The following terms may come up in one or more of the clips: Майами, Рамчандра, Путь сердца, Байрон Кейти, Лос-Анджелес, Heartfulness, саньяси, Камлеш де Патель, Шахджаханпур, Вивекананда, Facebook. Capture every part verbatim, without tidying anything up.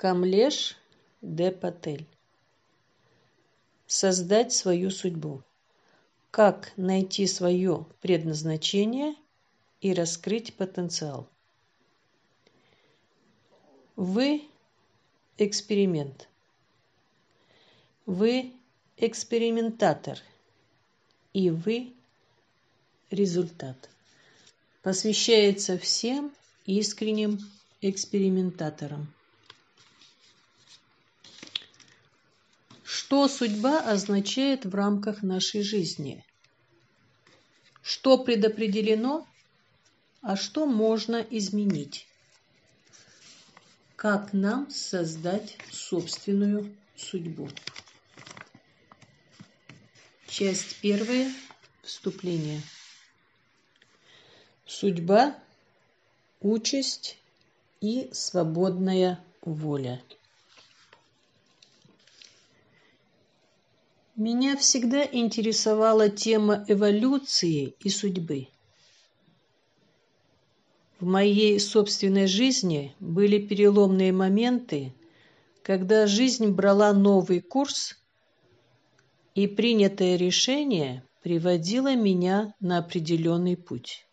Камлеш де Патель. Создать свою судьбу. Как найти свое предназначение и раскрыть потенциал. Вы – эксперимент. Вы – экспериментатор. И вы – результат. Посвящается всем искренним экспериментаторам. Что судьба означает в рамках нашей жизни? Что предопределено, а что можно изменить? Как нам создать собственную судьбу? Часть первая. Вступление. Судьба, участь и свободная воля. Меня всегда интересовала тема эволюции и судьбы. В моей собственной жизни были переломные моменты, когда жизнь брала новый курс, и принятое решение приводило меня на определенный путь.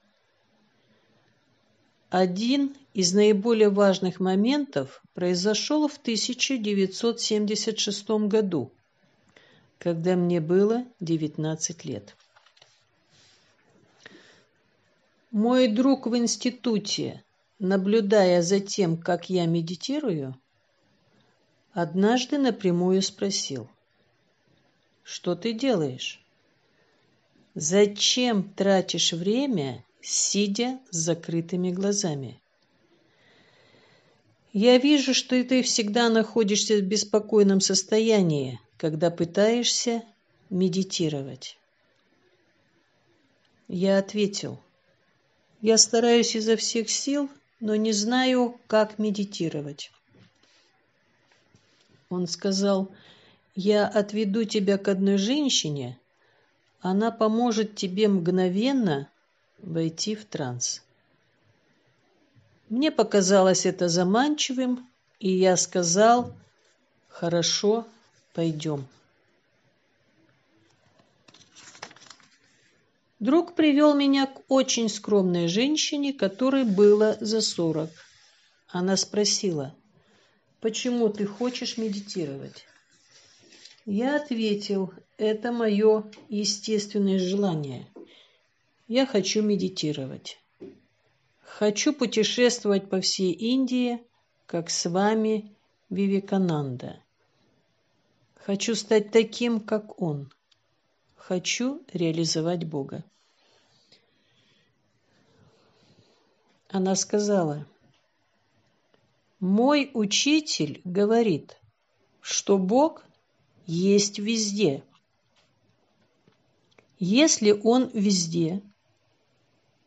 Один из наиболее важных моментов произошел в тысяча девятьсот семьдесят шестом году, когда мне было девятнадцать лет. Мой друг в институте, наблюдая за тем, как я медитирую, однажды напрямую спросил: «Что ты делаешь? Зачем тратишь время, сидя с закрытыми глазами? Я вижу, что ты всегда находишься в беспокойном состоянии, когда пытаешься медитировать». Я ответил: «Я стараюсь изо всех сил, но не знаю, как медитировать». Он сказал: «Я отведу тебя к одной женщине, она поможет тебе мгновенно войти в транс». Мне показалось это заманчивым, и я сказал: «Хорошо, пойдем». Друг привел меня к очень скромной женщине, которой было за сорок. Она спросила: «Почему ты хочешь медитировать?» Я ответил: «Это мое естественное желание. Я хочу медитировать. Хочу путешествовать по всей Индии, как с вами Вивекананда. Хочу стать таким, как он. Хочу реализовать Бога». Она сказала: «Мой учитель говорит, что Бог есть везде. Если он везде,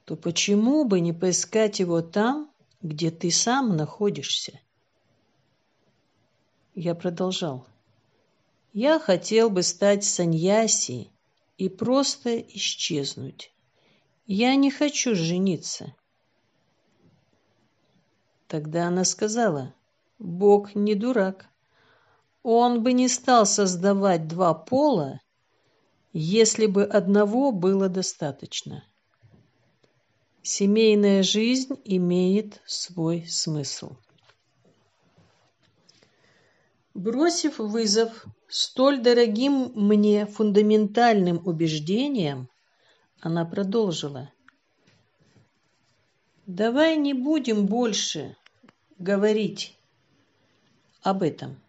то почему бы не поискать его там, где ты сам находишься?» Я продолжал: «Я хотел бы стать саньяси и просто исчезнуть. Я не хочу жениться». Тогда она сказала: «Бог не дурак. Он бы не стал создавать два пола, если бы одного было достаточно. Семейная жизнь имеет свой смысл». Бросив вызов столь дорогим мне фундаментальным убеждениям, она продолжила: «Давай не будем больше говорить об этом.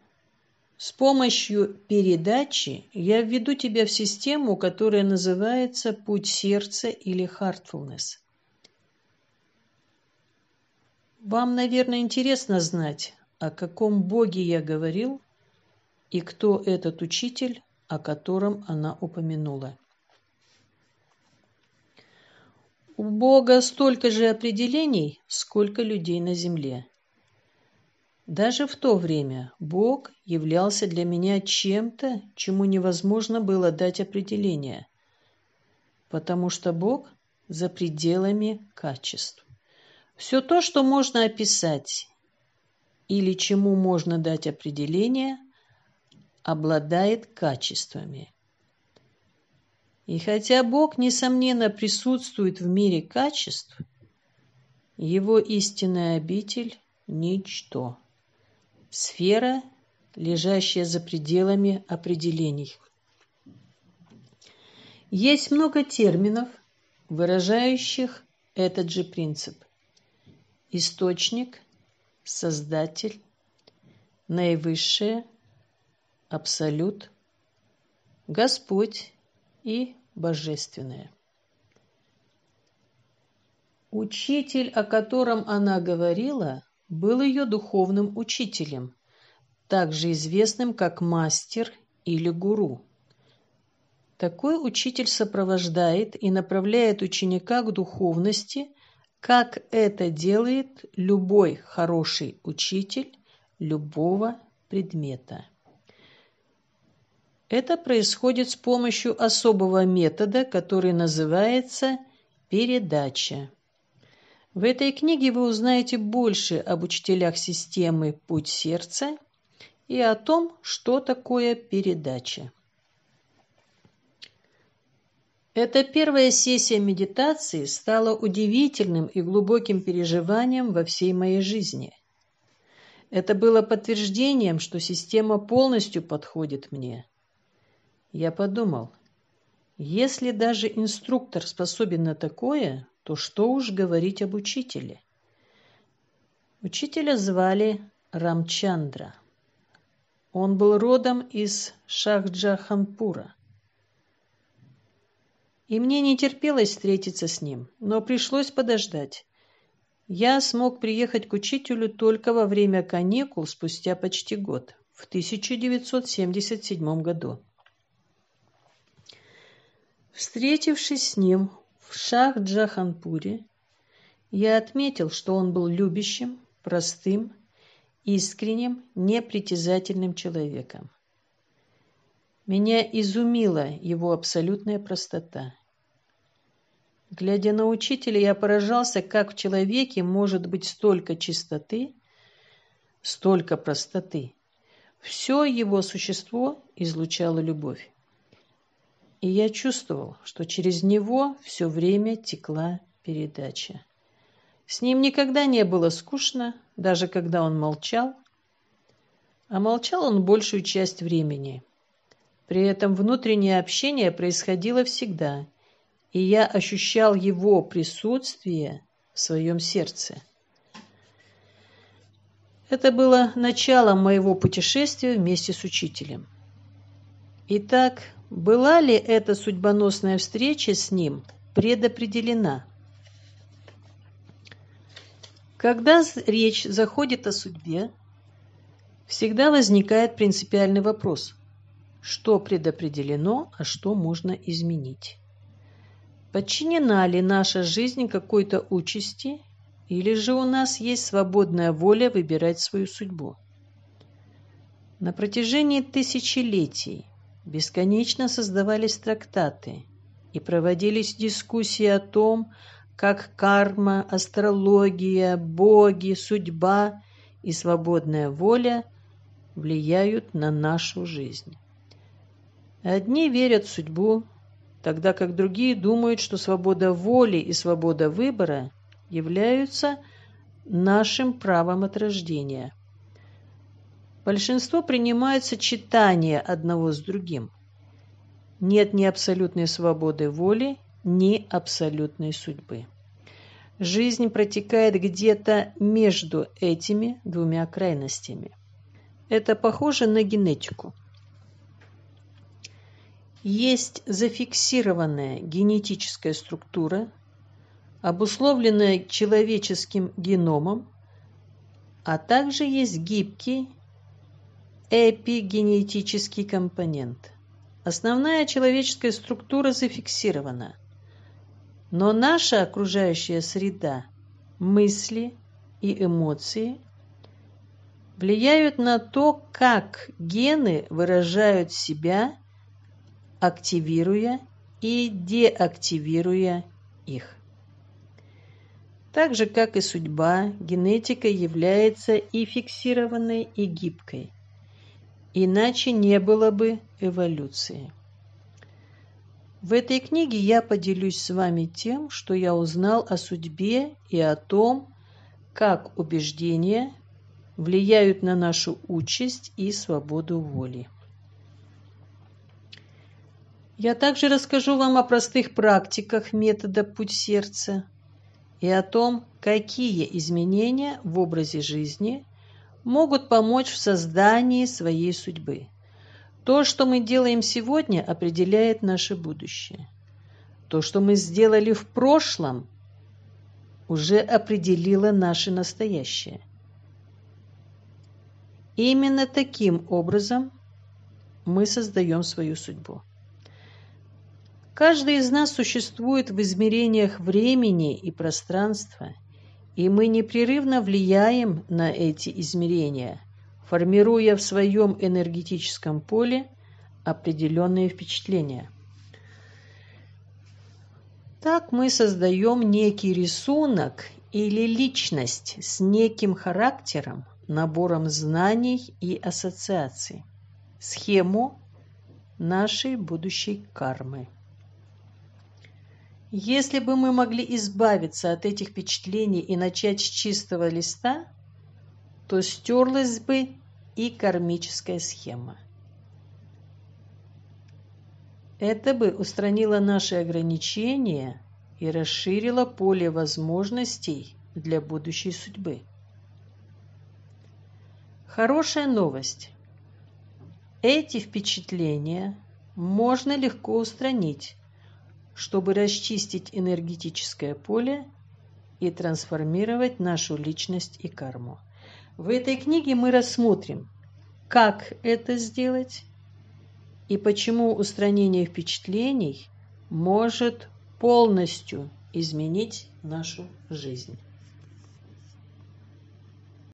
С помощью передачи я введу тебя в систему, которая называется «Путь сердца» или «Heartfulness». Вам, наверное, интересно знать, о каком Боге я говорил и кто этот учитель, о котором она упомянула. У Бога столько же определений, сколько людей на земле. Даже в то время Бог являлся для меня чем-то, чему невозможно было дать определение, потому что Бог за пределами качеств. Все то, что можно описать, или чему можно дать определение, обладает качествами. И хотя Бог, несомненно, присутствует в мире качеств, его истинная обитель – ничто, сфера, лежащая за пределами определений. Есть много терминов, выражающих этот же принцип. Источник, Создатель, Наивысшее, Абсолют, Господь и Божественное. Учитель, о котором она говорила, был ее духовным учителем, также известным как мастер или гуру. Такой учитель сопровождает и направляет ученика к духовности, как это делает любой хороший учитель любого предмета. Это происходит с помощью особого метода, который называется передача. В этой книге вы узнаете больше об учителях системы «Путь сердца» и о том, что такое передача. Эта первая сессия медитации стала удивительным и глубоким переживанием во всей моей жизни. Это было подтверждением, что система полностью подходит мне. Я подумал, если даже инструктор способен на такое, то что уж говорить об учителе. Учителя звали Рамчандра. Он был родом из Шахджаханпура. И мне не терпелось встретиться с ним, но пришлось подождать. Я смог приехать к учителю только во время каникул спустя почти год, в тысяча девятьсот семьдесят седьмом году. Встретившись с ним в Шахджаханпуре, я отметил, что он был любящим, простым, искренним, непритязательным человеком. Меня изумила его абсолютная простота. Глядя на учителя, я поражался, как в человеке может быть столько чистоты, столько простоты. Все его существо излучало любовь. И я чувствовал, что через него все время текла передача. С ним никогда не было скучно, даже когда он молчал. А молчал он большую часть времени. При этом внутреннее общение происходило всегда, и я ощущал его присутствие в своем сердце. Это было началом моего путешествия вместе с учителем. Итак, была ли эта судьбоносная встреча с ним предопределена? Когда речь заходит о судьбе, всегда возникает принципиальный вопрос: что предопределено, а что можно изменить? Подчинена ли наша жизнь какой-то участи, или же у нас есть свободная воля выбирать свою судьбу? На протяжении тысячелетий бесконечно создавались трактаты и проводились дискуссии о том, как карма, астрология, боги, судьба и свободная воля влияют на нашу жизнь. Одни верят в судьбу, тогда как другие думают, что свобода воли и свобода выбора являются нашим правом от рождения. Большинство принимает сочетание одного с другим. Нет ни абсолютной свободы воли, ни абсолютной судьбы. Жизнь протекает где-то между этими двумя крайностями. Это похоже на генетику. Есть зафиксированная генетическая структура, обусловленная человеческим геномом, а также есть гибкий эпигенетический компонент. Основная человеческая структура зафиксирована, но наша окружающая среда, мысли и эмоции влияют на то, как гены выражают себя, активируя и деактивируя их. Так же, как и судьба, генетика является и фиксированной, и гибкой. Иначе не было бы эволюции. В этой книге я поделюсь с вами тем, что я узнал о судьбе и о том, как убеждения влияют на нашу участь и свободу воли. Я также расскажу вам о простых практиках метода «Путь сердца» и о том, какие изменения в образе жизни могут помочь в создании своей судьбы. То, что мы делаем сегодня, определяет наше будущее. То, что мы сделали в прошлом, уже определило наше настоящее. Именно таким образом мы создаем свою судьбу. Каждый из нас существует в измерениях времени и пространства, и мы непрерывно влияем на эти измерения, формируя в своем энергетическом поле определенные впечатления. Так мы создаем некий рисунок или личность с неким характером, набором знаний и ассоциаций, схему нашей будущей кармы. Если бы мы могли избавиться от этих впечатлений и начать с чистого листа, то стерлась бы и кармическая схема. Это бы устранило наши ограничения и расширило поле возможностей для будущей судьбы. Хорошая новость. Эти впечатления можно легко устранить, чтобы расчистить энергетическое поле и трансформировать нашу личность и карму. В этой книге мы рассмотрим, как это сделать и почему устранение впечатлений может полностью изменить нашу жизнь.